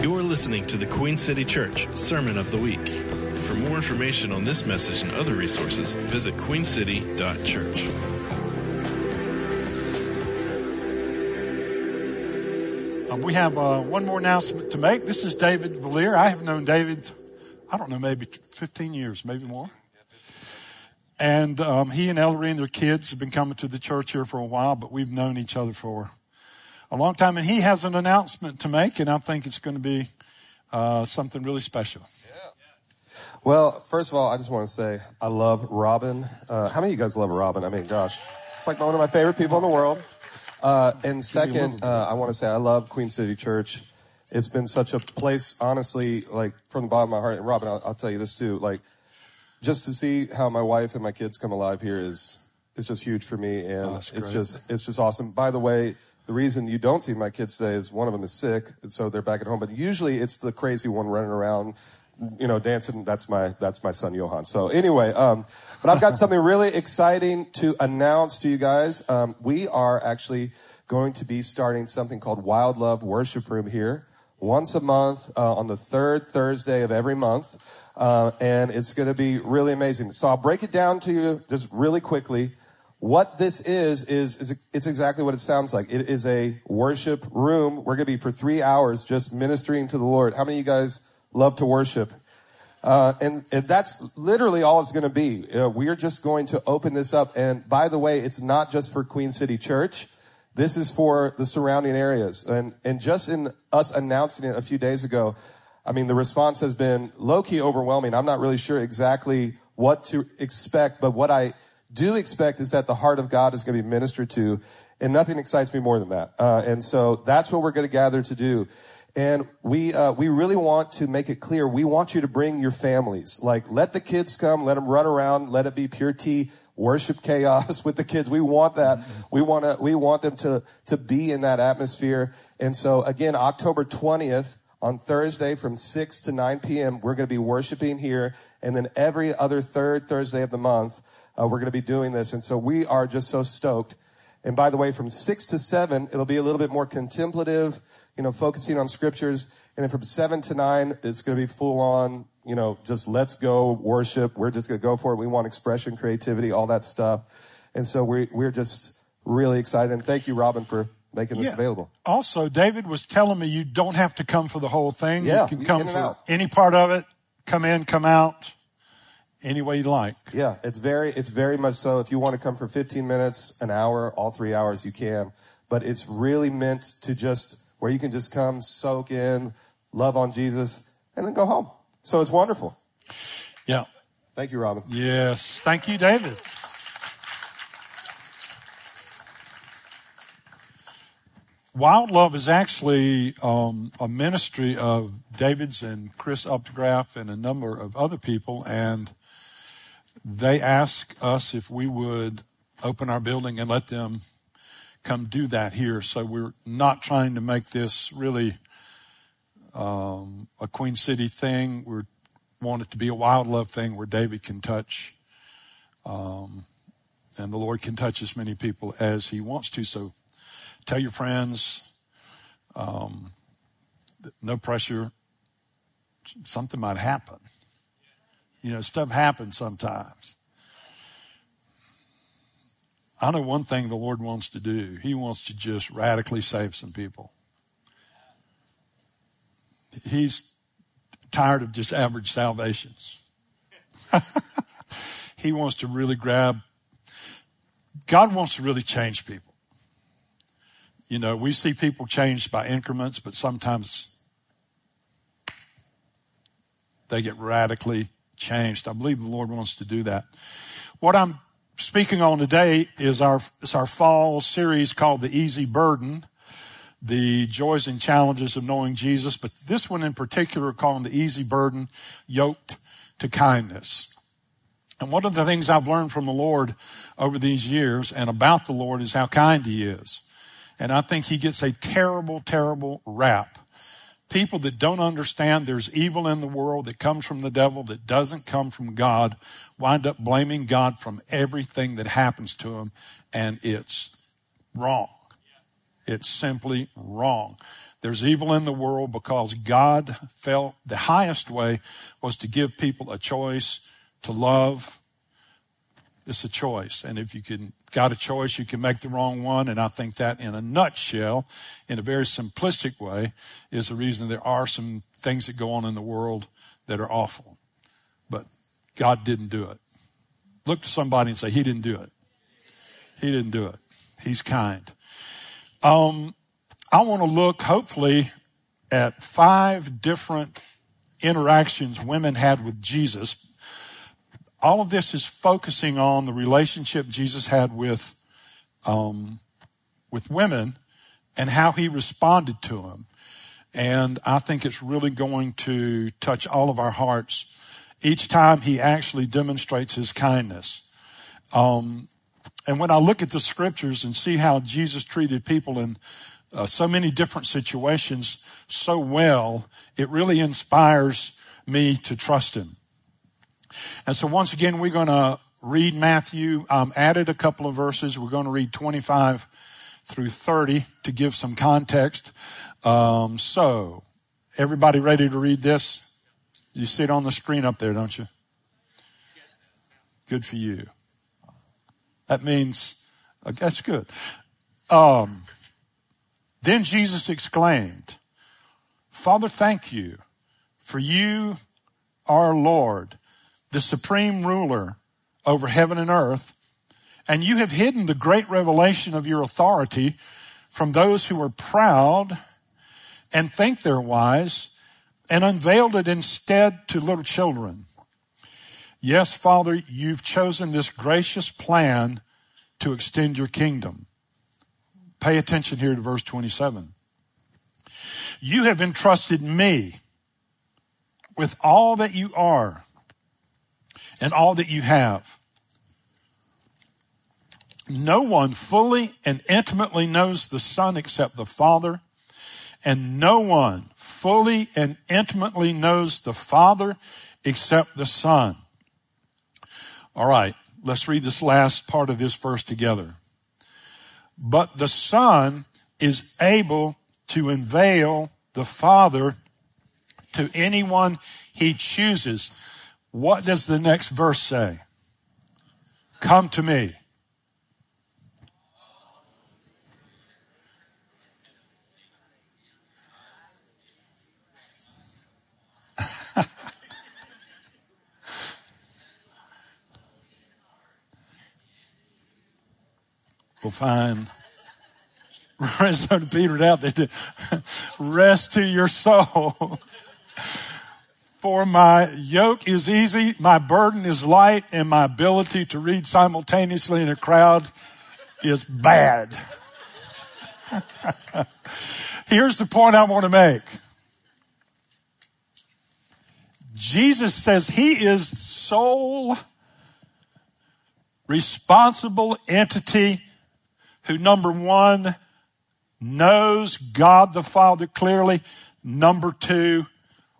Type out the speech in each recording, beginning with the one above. You're listening to the Queen City Church Sermon of the Week. For more information on this message and other resources, visit queencity.church. We have one more announcement to make. This is David Valier. I have known David, I don't know, maybe 15 years, maybe more. And he and Ellery and their kids have been coming to the church here for a while, but we've known each other for a long time, and he has an announcement to make, and I think it's going to be something really special. Yeah. Well, first of all, I just want to say I love Robin. How many of you guys love Robin? I mean, gosh, it's like one of my favorite people in the world. And second, I want to say I love Queen City Church. It's been such a place, honestly, like from the bottom of my heart. And Robin, I'll tell you this too, like just to see how my wife and my kids come alive here is just huge for me, and it's just awesome. By the way, the reason you don't see my kids today is one of them is sick, and so they're back at home. But usually it's the crazy one running around, you know, dancing. That's my son, Johan. So anyway, but I've got something really exciting to announce to you guys. We are actually going to be starting something called Wild Love Worship Room here once a month on the third Thursday of every month. And it's going to be really amazing. So I'll break it down to you just really quickly. What this is it's exactly what it sounds like. It is a worship room. We're going to be for 3 hours just ministering to the Lord. How many of you guys love to worship? And that's literally all it's going to be. We're just going to open this up. And by the way, it's not just for Queen City Church. This is for the surrounding areas. And just in us announcing it a few days ago, I mean, the response has been low-key overwhelming. I'm not really sure exactly what to expect, but what I do expect is that the heart of God is going to be ministered to, and nothing excites me more than that. And so that's what we're going to gather to do. And we really want to make it clear. We want you to bring your families. Like, let the kids come, let them run around, let it be pure tea, worship chaos with the kids. We want that. We want them to be in that atmosphere. And so again, October 20th, on Thursday from 6 to 9 p.m., we're going to be worshiping here. And then every other third Thursday of the month, we're going to be doing this. And so we are just so stoked. And by the way, from 6 to 7, it'll be a little bit more contemplative, you know, focusing on scriptures. And then from 7 to 9, it's going to be full on, you know, just let's go worship. We're just going to go for it. We want expression, creativity, all that stuff. And so we're just really excited. And thank you, Robin, for making this available. Also, David was telling me you don't have to come for the whole thing. Yeah, you can come for any part of it. Come in, come out. Any way you like. Yeah, it's very much so. If you want to come for 15 minutes, an hour, all 3 hours, you can. But it's really meant to just where you can just come, soak in, love on Jesus, and then go home. So it's wonderful. Yeah. Thank you, Robin. Yes. Thank you, David. Wild Love is actually a ministry of David's and Chris Uptegraff and a number of other people, and they asked us if we would open our building and let them come do that here. So we're not trying to make this really a Queen City thing. We want it to be a Wild Love thing where David can touch and the Lord can touch as many people as he wants to. So tell your friends, no pressure. Something might happen. You know, stuff happens sometimes. I know one thing the Lord wants to do. He wants to just radically save some people. He's tired of just average salvations. He wants to really God wants to really change people. You know, we see people changed by increments, but sometimes they get radically changed. I believe the Lord wants to do that. What I'm speaking on today is our fall series called The Easy Burden, the joys and challenges of knowing Jesus, but this one in particular called The Easy Burden, Yoked to Kindness. And one of the things I've learned from the Lord over these years and about the Lord is how kind he is. And I think he gets a terrible, terrible rap. People that don't understand there's evil in the world that comes from the devil that doesn't come from God wind up blaming God from everything that happens to them, and it's wrong. It's simply wrong. There's evil in the world because God felt the highest way was to give people a choice to love. It's a choice. And if you can got a choice, you can make the wrong one. And I think that in a nutshell, in a very simplistic way, is the reason there are some things that go on in the world that are awful. But God didn't do it. Look to somebody and say, he didn't do it. He didn't do it. He's kind. I want to look, hopefully, at 5 different interactions women had with Jesus. All of this is focusing on the relationship Jesus had with women and how he responded to them. And I think it's really going to touch all of our hearts each time he actually demonstrates his kindness. And when I look at the scriptures and see how Jesus treated people in so many different situations so well, it really inspires me to trust him. And so once again, we're going to read Matthew. Added a couple of verses. We're going to read 25 through 30 to give some context. So everybody ready to read this? You see it on the screen up there, don't you? Yes. Good for you. That means, that's good. Then Jesus exclaimed, "Father, thank you, for you are Lord, the supreme ruler over heaven and earth, and you have hidden the great revelation of your authority from those who are proud and think they're wise, and unveiled it instead to little children. Yes, Father, you've chosen this gracious plan to extend your kingdom." Pay attention here to verse 27. "You have entrusted me with all that you are and all that you have. No one fully and intimately knows the Son except the Father, and no one fully and intimately knows the Father except the Son." All right, let's read this last part of this verse together. "But the Son is able to unveil the Father to anyone he chooses." What does the next verse say? "Come to me." We'll find rest to Peter out there. Rest to your soul. "For my yoke is easy, my burden is light, and my ability to read simultaneously in a crowd is bad." Here's the point I want to make. Jesus says he is sole responsible entity who, number one, knows God the Father clearly. Number two,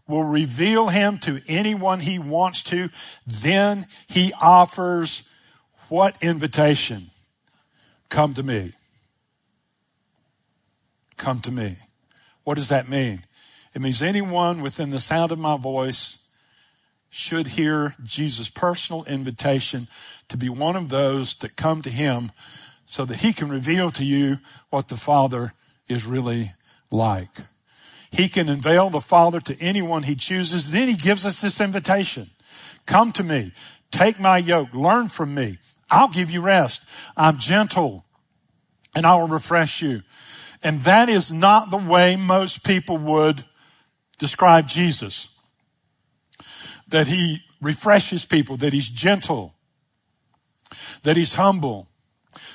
will reveal him to anyone he wants to. Then he offers what invitation? Come to me. Come to me. What does that mean? It means anyone within the sound of my voice should hear Jesus' personal invitation to be one of those that come to him so that he can reveal to you what the Father is really like. He can unveil the Father to anyone he chooses. Then he gives us this invitation. Come to me. Take my yoke. Learn from me. I'll give you rest. I'm gentle and I will refresh you. And that is not the way most people would describe Jesus. That he refreshes people, that he's gentle, that he's humble.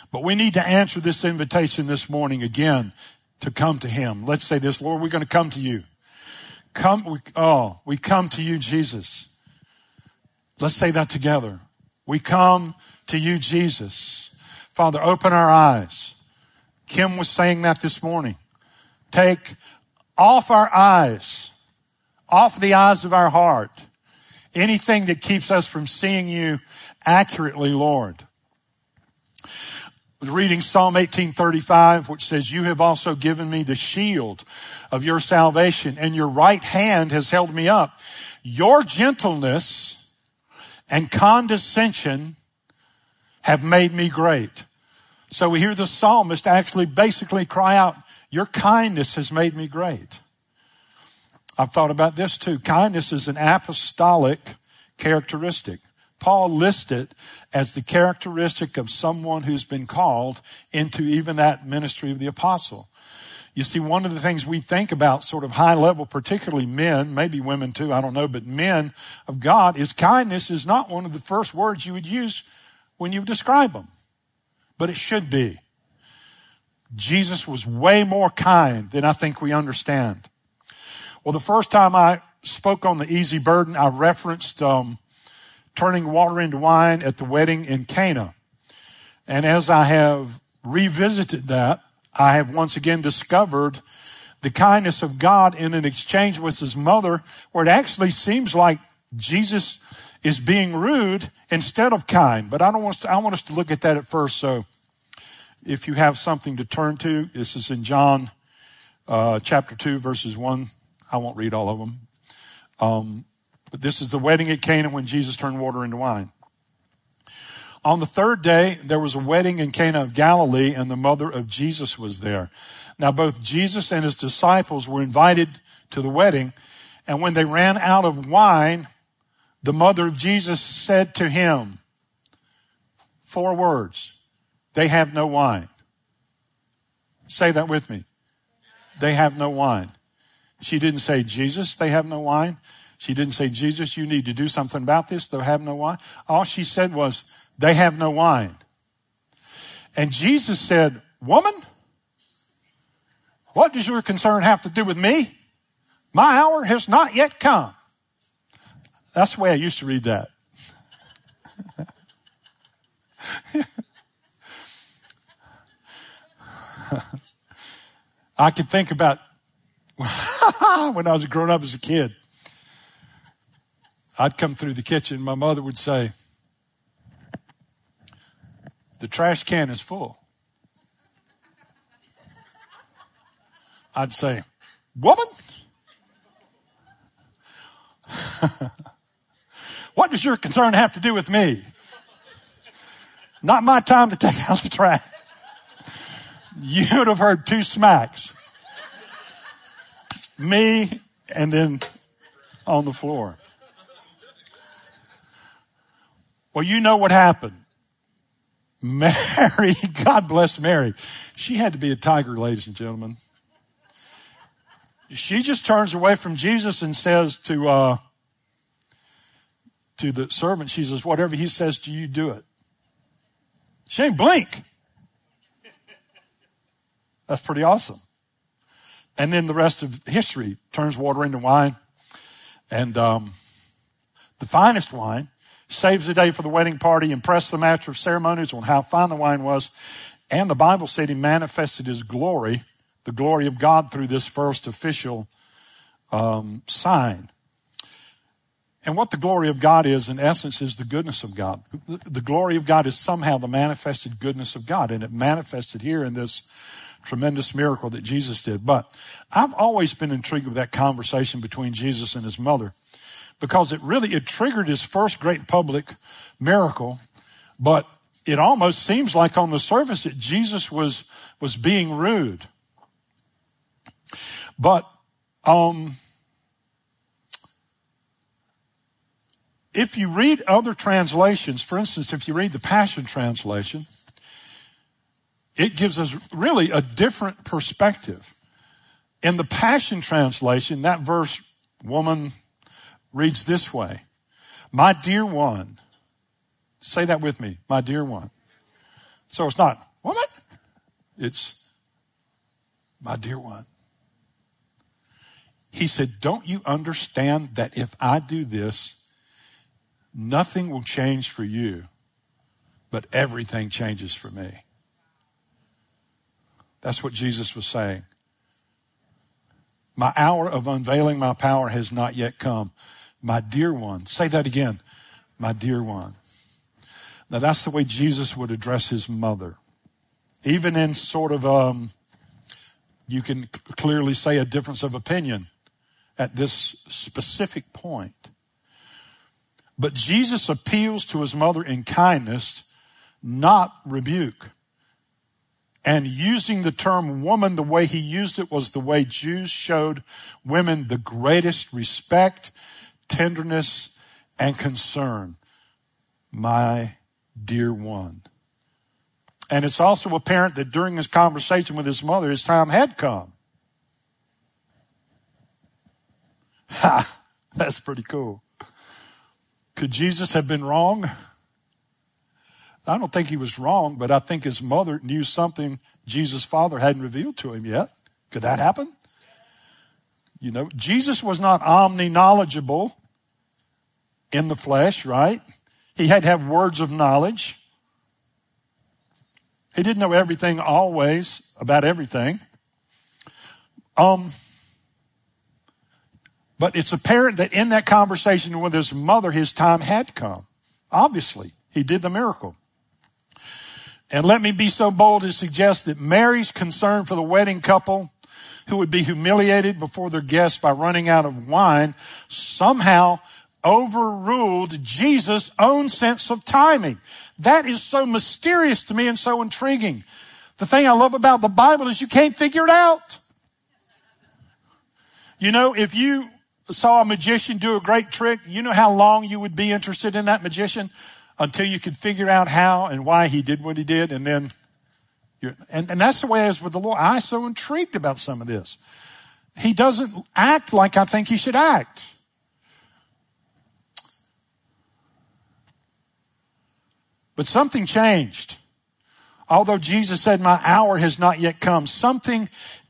But we need to answer this invitation this morning again. To come to him. Let's say this, Lord, we're going to come to you. We come to you, Jesus. Let's say that together. We come to you, Jesus. Father, open our eyes. Kim was saying that this morning. Take off our eyes, off the eyes of our heart, anything that keeps us from seeing you accurately, Lord. was reading Psalm 18:35, which says, "You have also given me the shield of your salvation, and your right hand has held me up. Your gentleness and condescension have made me great." So we hear the psalmist actually basically cry out, your kindness has made me great. I've thought about this too. Kindness is an apostolic characteristic. Paul lists it as the characteristic of someone who's been called into even that ministry of the apostle. You see, one of the things we think about sort of high level, particularly men, maybe women too, I don't know, but men of God, is kindness is not one of the first words you would use when you describe them, but it should be. Jesus was way more kind than I think we understand. Well, the first time I spoke on the Easy Burden, I referenced turning water into wine at the wedding in Cana. And as I have revisited that, I have once again discovered the kindness of God in an exchange with his mother, where it actually seems like Jesus is being rude instead of kind. But I want us to look at that at first. So if you have something to turn to, this is in John chapter 2, verses 1. I won't read all of them. But this is the wedding at Cana when Jesus turned water into wine. On the third day, there was a wedding in Cana of Galilee, and the mother of Jesus was there. Now, both Jesus and his disciples were invited to the wedding, and when they ran out of wine, the mother of Jesus said to him, 4 words, "They have no wine." Say that with me. They have no wine. She didn't say, "Jesus, they have no wine." She didn't say, "Jesus, you need to do something about this. They have no wine." All she said was, "They have no wine." And Jesus said, "Woman, what does your concern have to do with me? My hour has not yet come." That's the way I used to read that. I could think about when I was growing up as a kid. I'd come through the kitchen. My mother would say, "The trash can is full." I'd say, "Woman, what does your concern have to do with me? Not my time to take out the trash." You would have heard 2 smacks. Me and then on the floor. Well, you know what happened. Mary, God bless Mary. She had to be a tiger, ladies and gentlemen. She just turns away from Jesus and says to the servant, she says, "Whatever he says to you, do it." She ain't blink. That's pretty awesome. And then the rest of history turns water into wine. And the finest wine saves the day for the wedding party, impressed the master of ceremonies on how fine the wine was. And the Bible said he manifested his glory, the glory of God, through this first official sign. And what the glory of God is, in essence, is the goodness of God. The glory of God is somehow the manifested goodness of God, and it manifested here in this tremendous miracle that Jesus did. But I've always been intrigued with that conversation between Jesus and his mother, because it triggered his first great public miracle. But it almost seems like on the surface that Jesus was being rude. But if you read other translations, for instance, if you read the Passion Translation, it gives us really a different perspective. In the Passion Translation, that verse, "Woman," reads this way: "My dear one," say that with me, "my dear one." So it's not "woman," it's "my dear one." He said, "Don't you understand that if I do this, nothing will change for you, but everything changes for me?" That's what Jesus was saying. "My hour of unveiling my power has not yet come. My dear one." Say that again. "My dear one." Now, that's the way Jesus would address his mother. even in sort of, you can clearly say a difference of opinion at this specific point. But Jesus appeals to his mother in kindness, not rebuke. And using the term woman the way he used it was the way Jews showed women the greatest respect, tenderness, and concern. My dear one. And it's also apparent that during his conversation with his mother, his time had come. Ha! That's pretty cool. Could Jesus have been wrong? I don't think he was wrong, but I think his mother knew something Jesus' father hadn't revealed to him yet. Could that happen? You know, Jesus was not omni-knowledgeable in the flesh, right? He had to have words of knowledge. He didn't know everything always about everything. But it's apparent that in that conversation with his mother, his time had come. Obviously, he did the miracle. And let me be so bold as to suggest that Mary's concern for the wedding couple who would be humiliated before their guests by running out of wine somehow overruled Jesus' own sense of timing. That is so mysterious to me and so intriguing. The thing I love about the Bible is you can't figure it out. You know, if you saw a magician do a great trick, you know how long you would be interested in that magician until you could figure out how and why he did what he did. And then, and that's the way it is with the Lord. I'm so intrigued about some of this. He doesn't act like I think he should act. But something changed. Although Jesus said, my hour has not yet come, something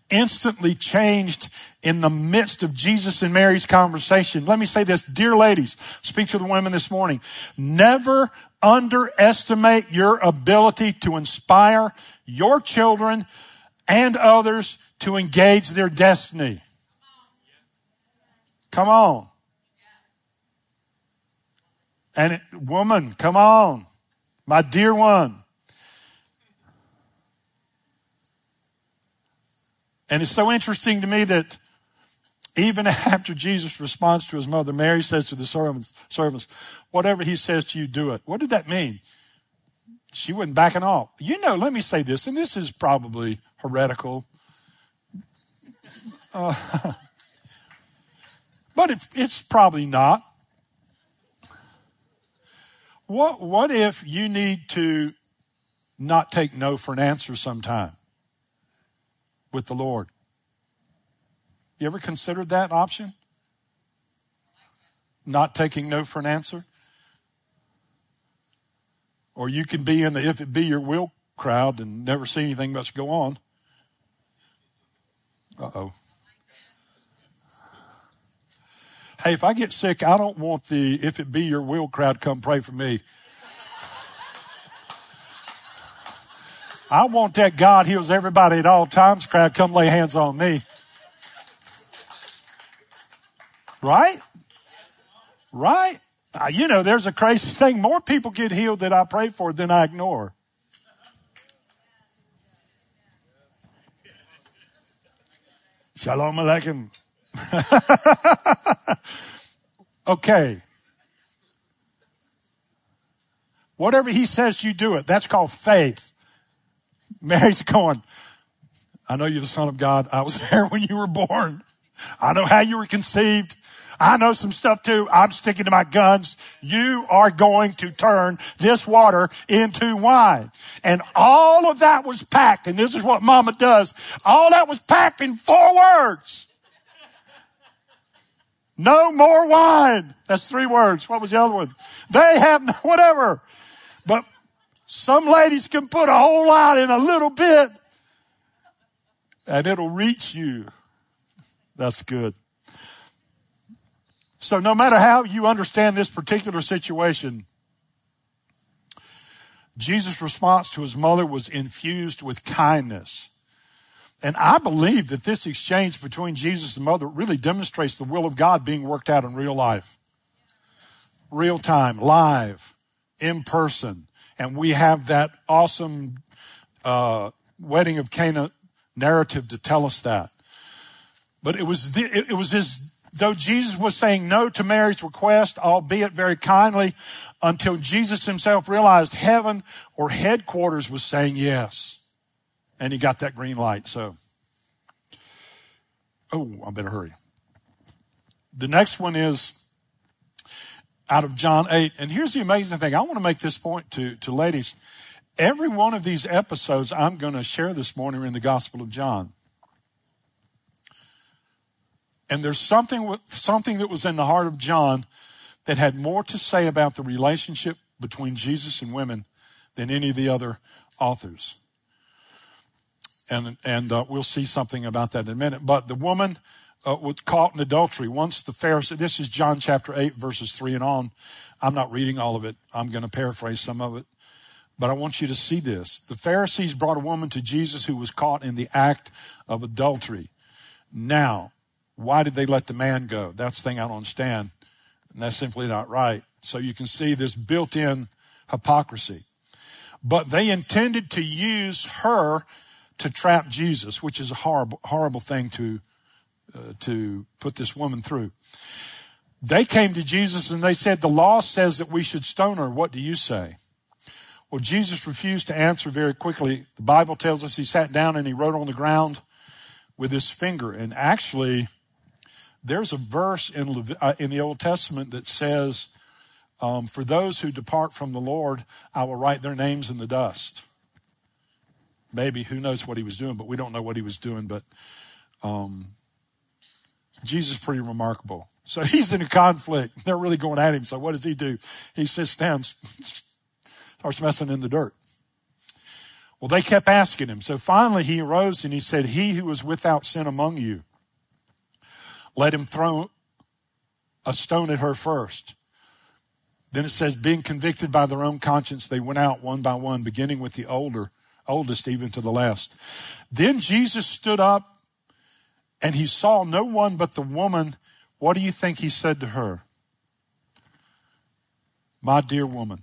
instantly changed in the midst of Jesus and Mary's conversation. Let me say this, dear ladies, speak to the women this morning. Never underestimate your ability to inspire your children and others to engage their destiny. Come on. And woman, come on. My dear one. And it's so interesting to me that even after Jesus' response to his mother, Mary says to the servants, whatever he says to you, do it. What did that mean? She wasn't backing off. You know, let me say this, and this is probably heretical. But it's probably not. What if you need to not take no for an answer sometime with the Lord? You ever considered that option? Not taking no for an answer? Or you can be in the if it be your will crowd and never see anything much go on. Uh-oh. Hey, if I get sick, I don't want the if it be your will crowd come pray for me. I want that God heals everybody at all times crowd come lay hands on me. Right? Right? You know, there's a crazy thing. More people get healed that I pray for than I ignore. Shalom Aleichem. Okay. Whatever he says, you do it. That's called faith. Mary's going, I know you're the Son of God. I was there when you were born. I know how you were conceived. I know some stuff too. I'm sticking to my guns. You are going to turn this water into wine. And all of that was packed. And this is what Mama does. All that was packed in 4 words. No more wine. That's 3 words. What was the other one? They have no, whatever. But some ladies can put a whole lot in a little bit and it'll reach you. That's good. So no matter how you understand this particular situation, Jesus' response to his mother was infused with kindness. And I believe that this exchange between Jesus and mother really demonstrates the will of God being worked out in real life. Real time, live, in person. And we have that awesome wedding of Cana narrative to tell us that. But it was as though Jesus was saying no to Mary's request, albeit very kindly, until Jesus himself realized heaven or headquarters was saying yes. And he got that green light. So, I better hurry. The next one is out of John 8. And here's the amazing thing. I want to make this point to ladies. Every one of these episodes I'm going to share this morning are in the Gospel of John. And there's something that was in the heart of John that had more to say about the relationship between Jesus and women than any of the other authors. And we'll see something about that in a minute. But the woman was caught in adultery. Once the Pharisee, this is John chapter 8, verses 3 and on. I'm not reading all of it. I'm going to paraphrase some of it. But I want you to see this. The Pharisees brought a woman to Jesus who was caught in the act of adultery. Now, why did they let the man go? That's the thing I don't understand. And that's simply not right. So you can see this built-in hypocrisy. But they intended to use her to trap Jesus, which is a horrible, horrible thing to put this woman through. They came to Jesus and they said, the law says that we should stone her. What do you say? Well, Jesus refused to answer very quickly. The Bible tells us he sat down and he wrote on the ground with his finger. And actually, there's a verse in the Old Testament that says, for those who depart from the Lord, I will write their names in the dust. Maybe, who knows what he was doing, but we don't know what he was doing. But Jesus is pretty remarkable. So he's in a conflict. They're really going at him. So what does he do? He sits down, starts messing in the dirt. Well, they kept asking him. So finally he arose and he said, he who is without sin among you, let him throw a stone at her first. Then it says, being convicted by their own conscience, they went out one by one, beginning with the oldest even to the last. Then Jesus stood up and he saw no one but the woman. What do you think he said to her? My dear woman,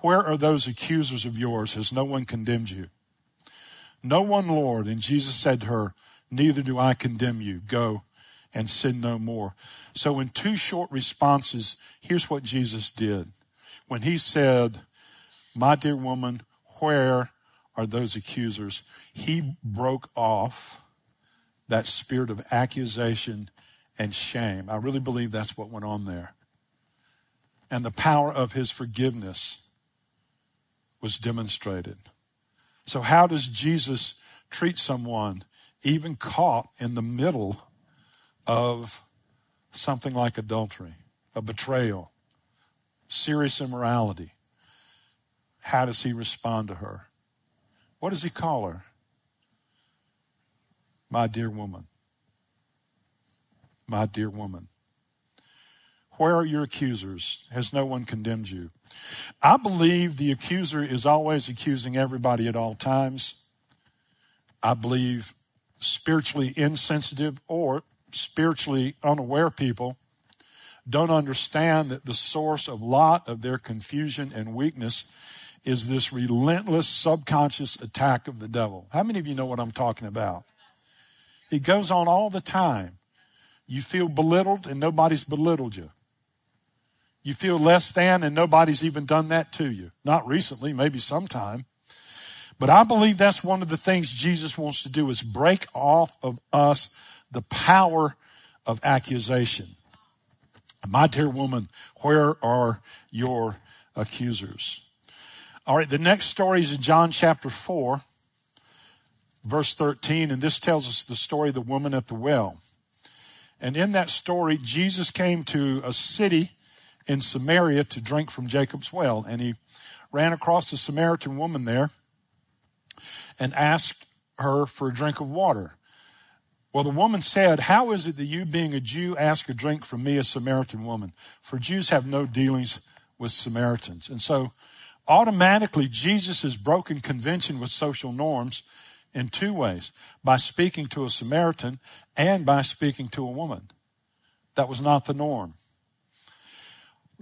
where are those accusers of yours? Has no one condemned you? No one, Lord. And Jesus said to her, neither do I condemn you. Go and sin no more. So in two short responses, here's what Jesus did. When he said, my dear woman, where are those accusers? He broke off that spirit of accusation and shame. I really believe that's what went on there. And the power of his forgiveness was demonstrated. So how does Jesus treat someone even caught in the middle of something like adultery, a betrayal, serious immorality? How does he respond to her? What does he call her? My dear woman. My dear woman. Where are your accusers? Has no one condemned you? I believe the accuser is always accusing everybody at all times. I believe spiritually insensitive or spiritually unaware people don't understand that the source of a lot of their confusion and weakness is this relentless subconscious attack of the devil. How many of you know what I'm talking about? It goes on all the time. You feel belittled and nobody's belittled you. You feel less than and nobody's even done that to you. Not recently, maybe sometime. But I believe that's one of the things Jesus wants to do is break off of us the power of accusation. My dear woman, where are your accusers? All right, the next story is in John chapter 4, verse 13. And this tells us the story of the woman at the well. And in that story, Jesus came to a city in Samaria to drink from Jacob's well. And he ran across a Samaritan woman there and asked her for a drink of water. Well, the woman said, how is it that you, being a Jew, ask a drink from me, a Samaritan woman? For Jews have no dealings with Samaritans. And so automatically, Jesus has broken convention with social norms in two ways, by speaking to a Samaritan and by speaking to a woman. That was not the norm.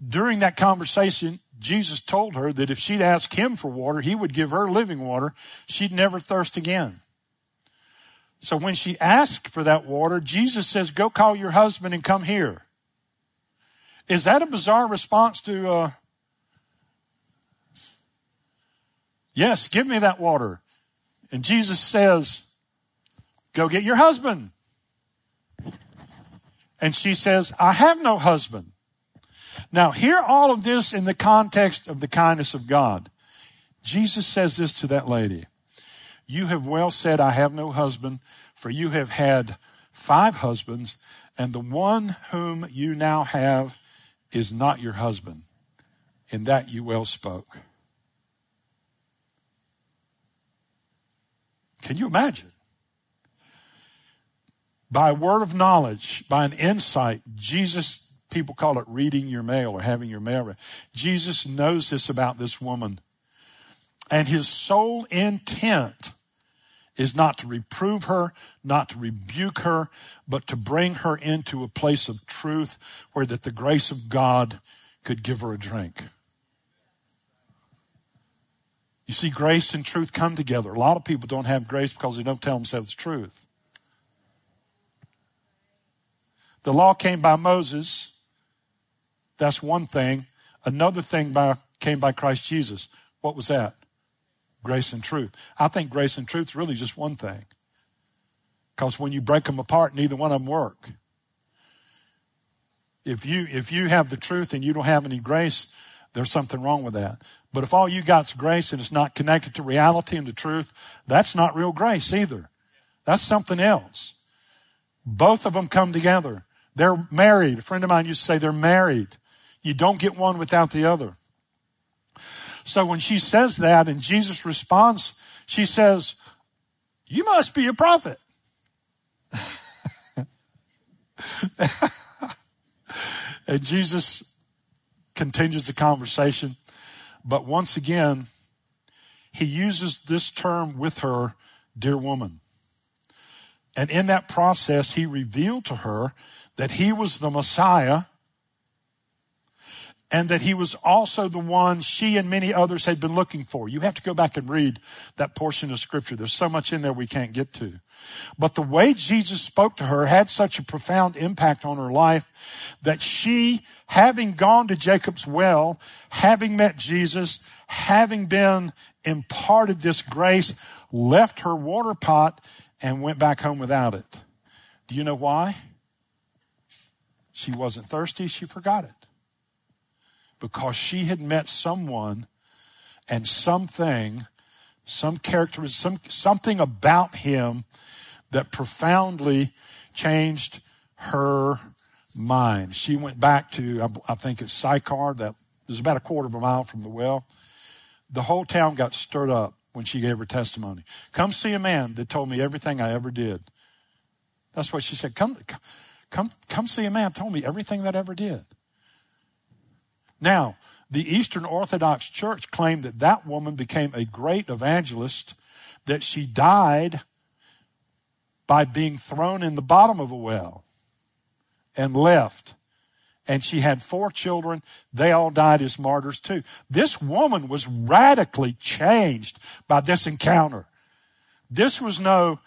During that conversation, Jesus told her that if she'd ask him for water, he would give her living water. She'd never thirst again. So when she asked for that water, Jesus says, go call your husband and come here. Is that a bizarre response to, yes, give me that water. And Jesus says, go get your husband. And she says, I have no husband. Now, hear all of this in the context of the kindness of God. Jesus says this to that lady. You have well said, I have no husband, for you have had 5 husbands, and the one whom you now have is not your husband. In that you well spoke. Can you imagine? By a word of knowledge, by an insight, Jesus, people call it reading your mail or having your mail read. Jesus knows this about this woman. And his sole intent is not to reprove her, not to rebuke her, but to bring her into a place of truth where that the grace of God could give her a drink. You see, grace and truth come together. A lot of people don't have grace because they don't tell themselves the truth. The law came by Moses. That's one thing. Another thing came by Christ Jesus. What was that? Grace and truth. I think grace and truth is really just one thing. Because when you break them apart, neither one of them work. If you have the truth and you don't have any grace, there's something wrong with that. But if all you got's grace and it's not connected to reality and to truth, that's not real grace either. That's something else. Both of them come together. They're married. A friend of mine used to say they're married. You don't get one without the other. So when she says that and Jesus responds, she says, you must be a prophet. And Jesus continues the conversation. But once again, he uses this term with her, dear woman. And in that process, he revealed to her that he was the Messiah and that he was also the one she and many others had been looking for. You have to go back and read that portion of Scripture. There's so much in there we can't get to. But the way Jesus spoke to her had such a profound impact on her life that she, having gone to Jacob's well, having met Jesus, having been imparted this grace, left her water pot and went back home without it. Do you know why? She wasn't thirsty. She forgot it. Because she had met someone and something, some character, something about him that profoundly changed her mind. She went back to, I think it's Sychar, that was about a quarter of a mile from the well. The whole town got stirred up when she gave her testimony. Come see a man that told me everything I ever did. That's what she said. Come see a man that told me everything that I ever did. Now, the Eastern Orthodox Church claimed that that woman became a great evangelist, that she died by being thrown in the bottom of a well and left. And she had 4 children. They all died as martyrs too. This woman was radically changed by this encounter. This was no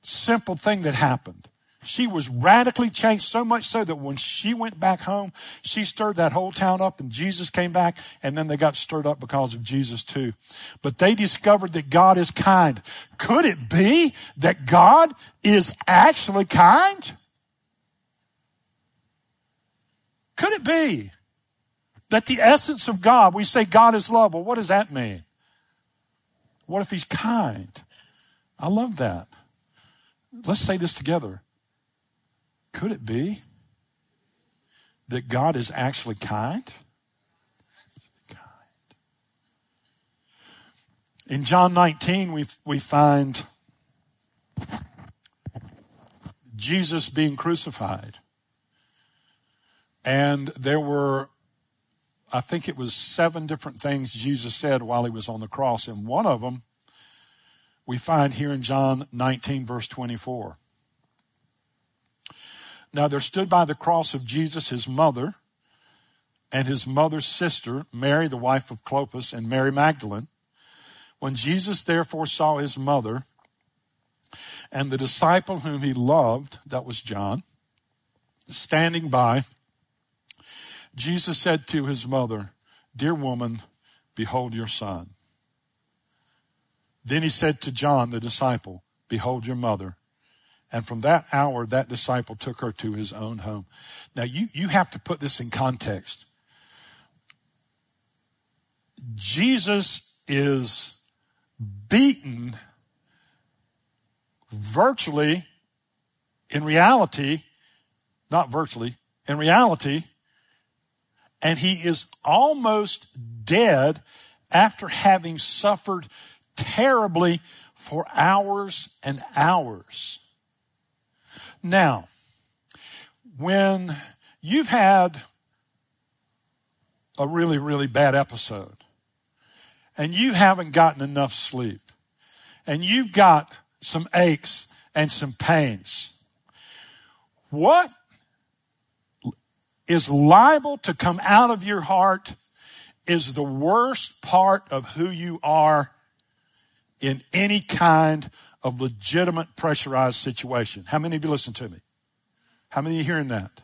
simple thing that happened. She was radically changed, so much so that when she went back home, she stirred that whole town up, and Jesus came back, and then they got stirred up because of Jesus too. But they discovered that God is kind. Could it be that God is actually kind? Could it be that the essence of God, we say God is love. Well, what does that mean? What if he's kind? I love that. Let's say this together. Could it be that God is actually kind? In John 19, we find Jesus being crucified. And there were, I think it was 7 different things Jesus said while he was on the cross. And one of them we find here in John 19, verse 24. Now there stood by the cross of Jesus, his mother, and his mother's sister, Mary, the wife of Clopas, and Mary Magdalene. When Jesus therefore saw his mother and the disciple whom he loved, that was John, standing by, Jesus said to his mother, "Dear woman, behold your son." Then he said to John, the disciple, "Behold your mother." And from that hour, that disciple took her to his own home. Now, you have to put this in context. Jesus is beaten virtually, in reality, not virtually, in reality, and he is almost dead after having suffered terribly for hours and hours. Now, when you've had a really, really bad episode and you haven't gotten enough sleep and you've got some aches and some pains, what is liable to come out of your heart is the worst part of who you are in any kind of legitimate pressurized situation. How many of you listen to me? How many of you hearing that?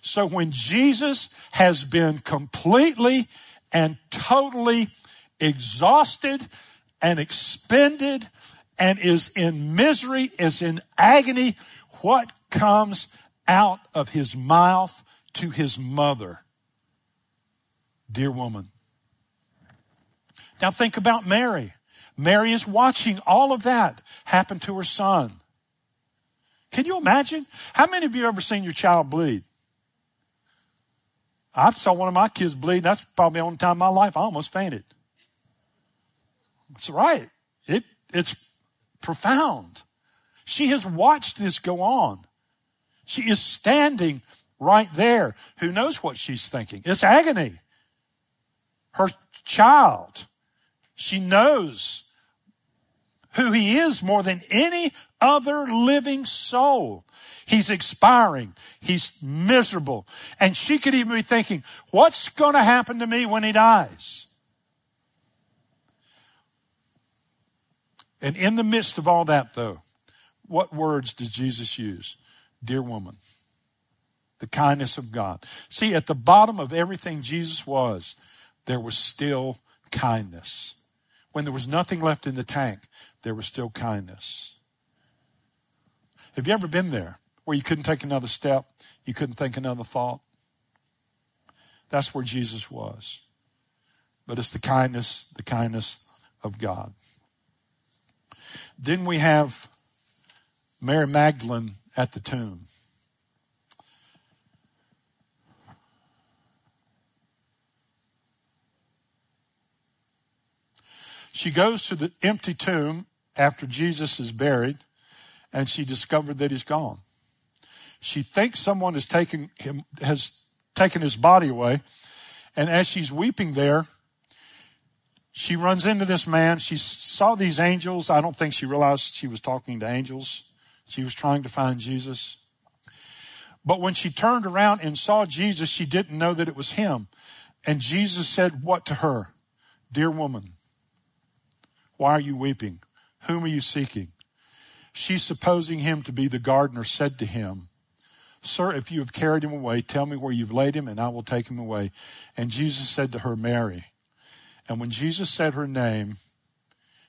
So when Jesus has been completely and totally exhausted and expended and is in misery, is in agony, what comes out of his mouth to his mother? "Dear woman." Now think about Mary. Mary is watching all of that happen to her son. Can you imagine? How many of you ever seen your child bleed? I saw one of my kids bleed. That's probably the only time in my life I almost fainted. That's right. It's profound. She has watched this go on. She is standing right there. Who knows what she's thinking? It's agony. Her child. She knows who he is more than any other living soul. He's expiring. He's miserable. And she could even be thinking, what's going to happen to me when he dies? And in the midst of all that, though, what words did Jesus use? "Dear woman," the kindness of God. See, at the bottom of everything Jesus was, there was still kindness. When there was nothing left in the tank, there was still kindness. Have you ever been there where you couldn't take another step? You couldn't think another thought? That's where Jesus was. But it's the kindness of God. Then we have Mary Magdalene at the tomb. She goes to the empty tomb after Jesus is buried, and she discovered that he's gone. She thinks someone has taken his body away, and as she's weeping there, she runs into this man. She saw these angels. I don't think she realized she was talking to angels. She was trying to find Jesus. But when she turned around and saw Jesus, she didn't know that it was him. And Jesus said what to her? "Dear woman, why are you weeping? Whom are you seeking?" She, supposing him to be the gardener, said to him, "Sir, if you have carried him away, tell me where you've laid him, and I will take him away." And Jesus said to her, "Mary." And when Jesus said her name,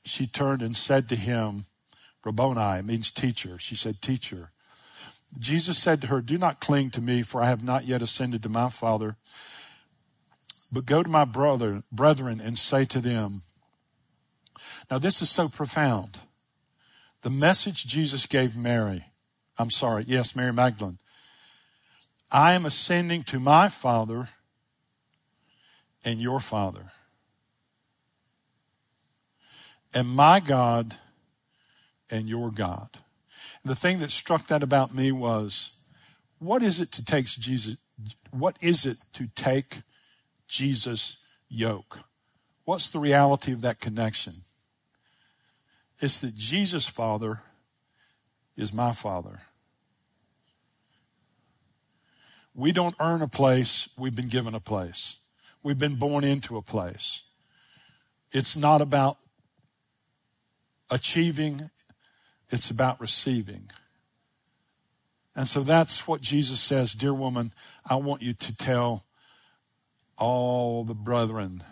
she turned and said to him, "Rabboni," means teacher. She said, "Teacher." Jesus said to her, "Do not cling to me, for I have not yet ascended to my Father. But go to my brethren and say to them," now, this is so profound. The message Jesus gave Mary Magdalene. "I am ascending to my Father and your Father, and my God and your God." And the thing that struck that about me was, what is it to take Jesus' yoke? What's the reality of that connection? It's that Jesus' Father is my Father. We don't earn a place. We've been given a place. We've been born into a place. It's not about achieving. It's about receiving. And so that's what Jesus says, dear woman, I want you to tell all the brethren.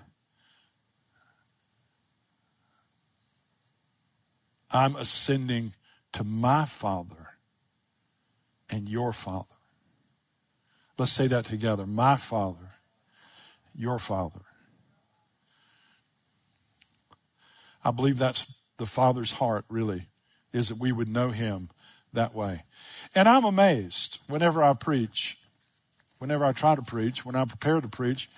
I'm ascending to my Father and your Father. Let's say that together. My Father, your Father. I believe that's the Father's heart, really, is that we would know him that way. And I'm amazed whenever I preach, whenever I try to preach, when I prepare to preach,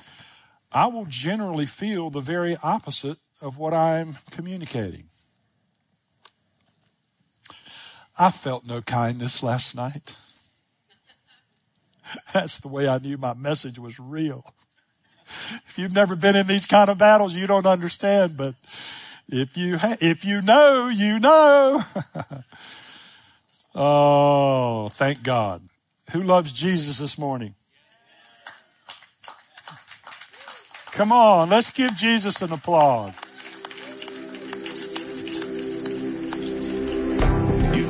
I will generally feel the very opposite of what I'm communicating. I felt no kindness last night. That's the way I knew my message was real. If you've never been in these kind of battles, you don't understand, but if you know, you know. Oh, thank God. Who loves Jesus this morning? Come on, let's give Jesus an applause. You've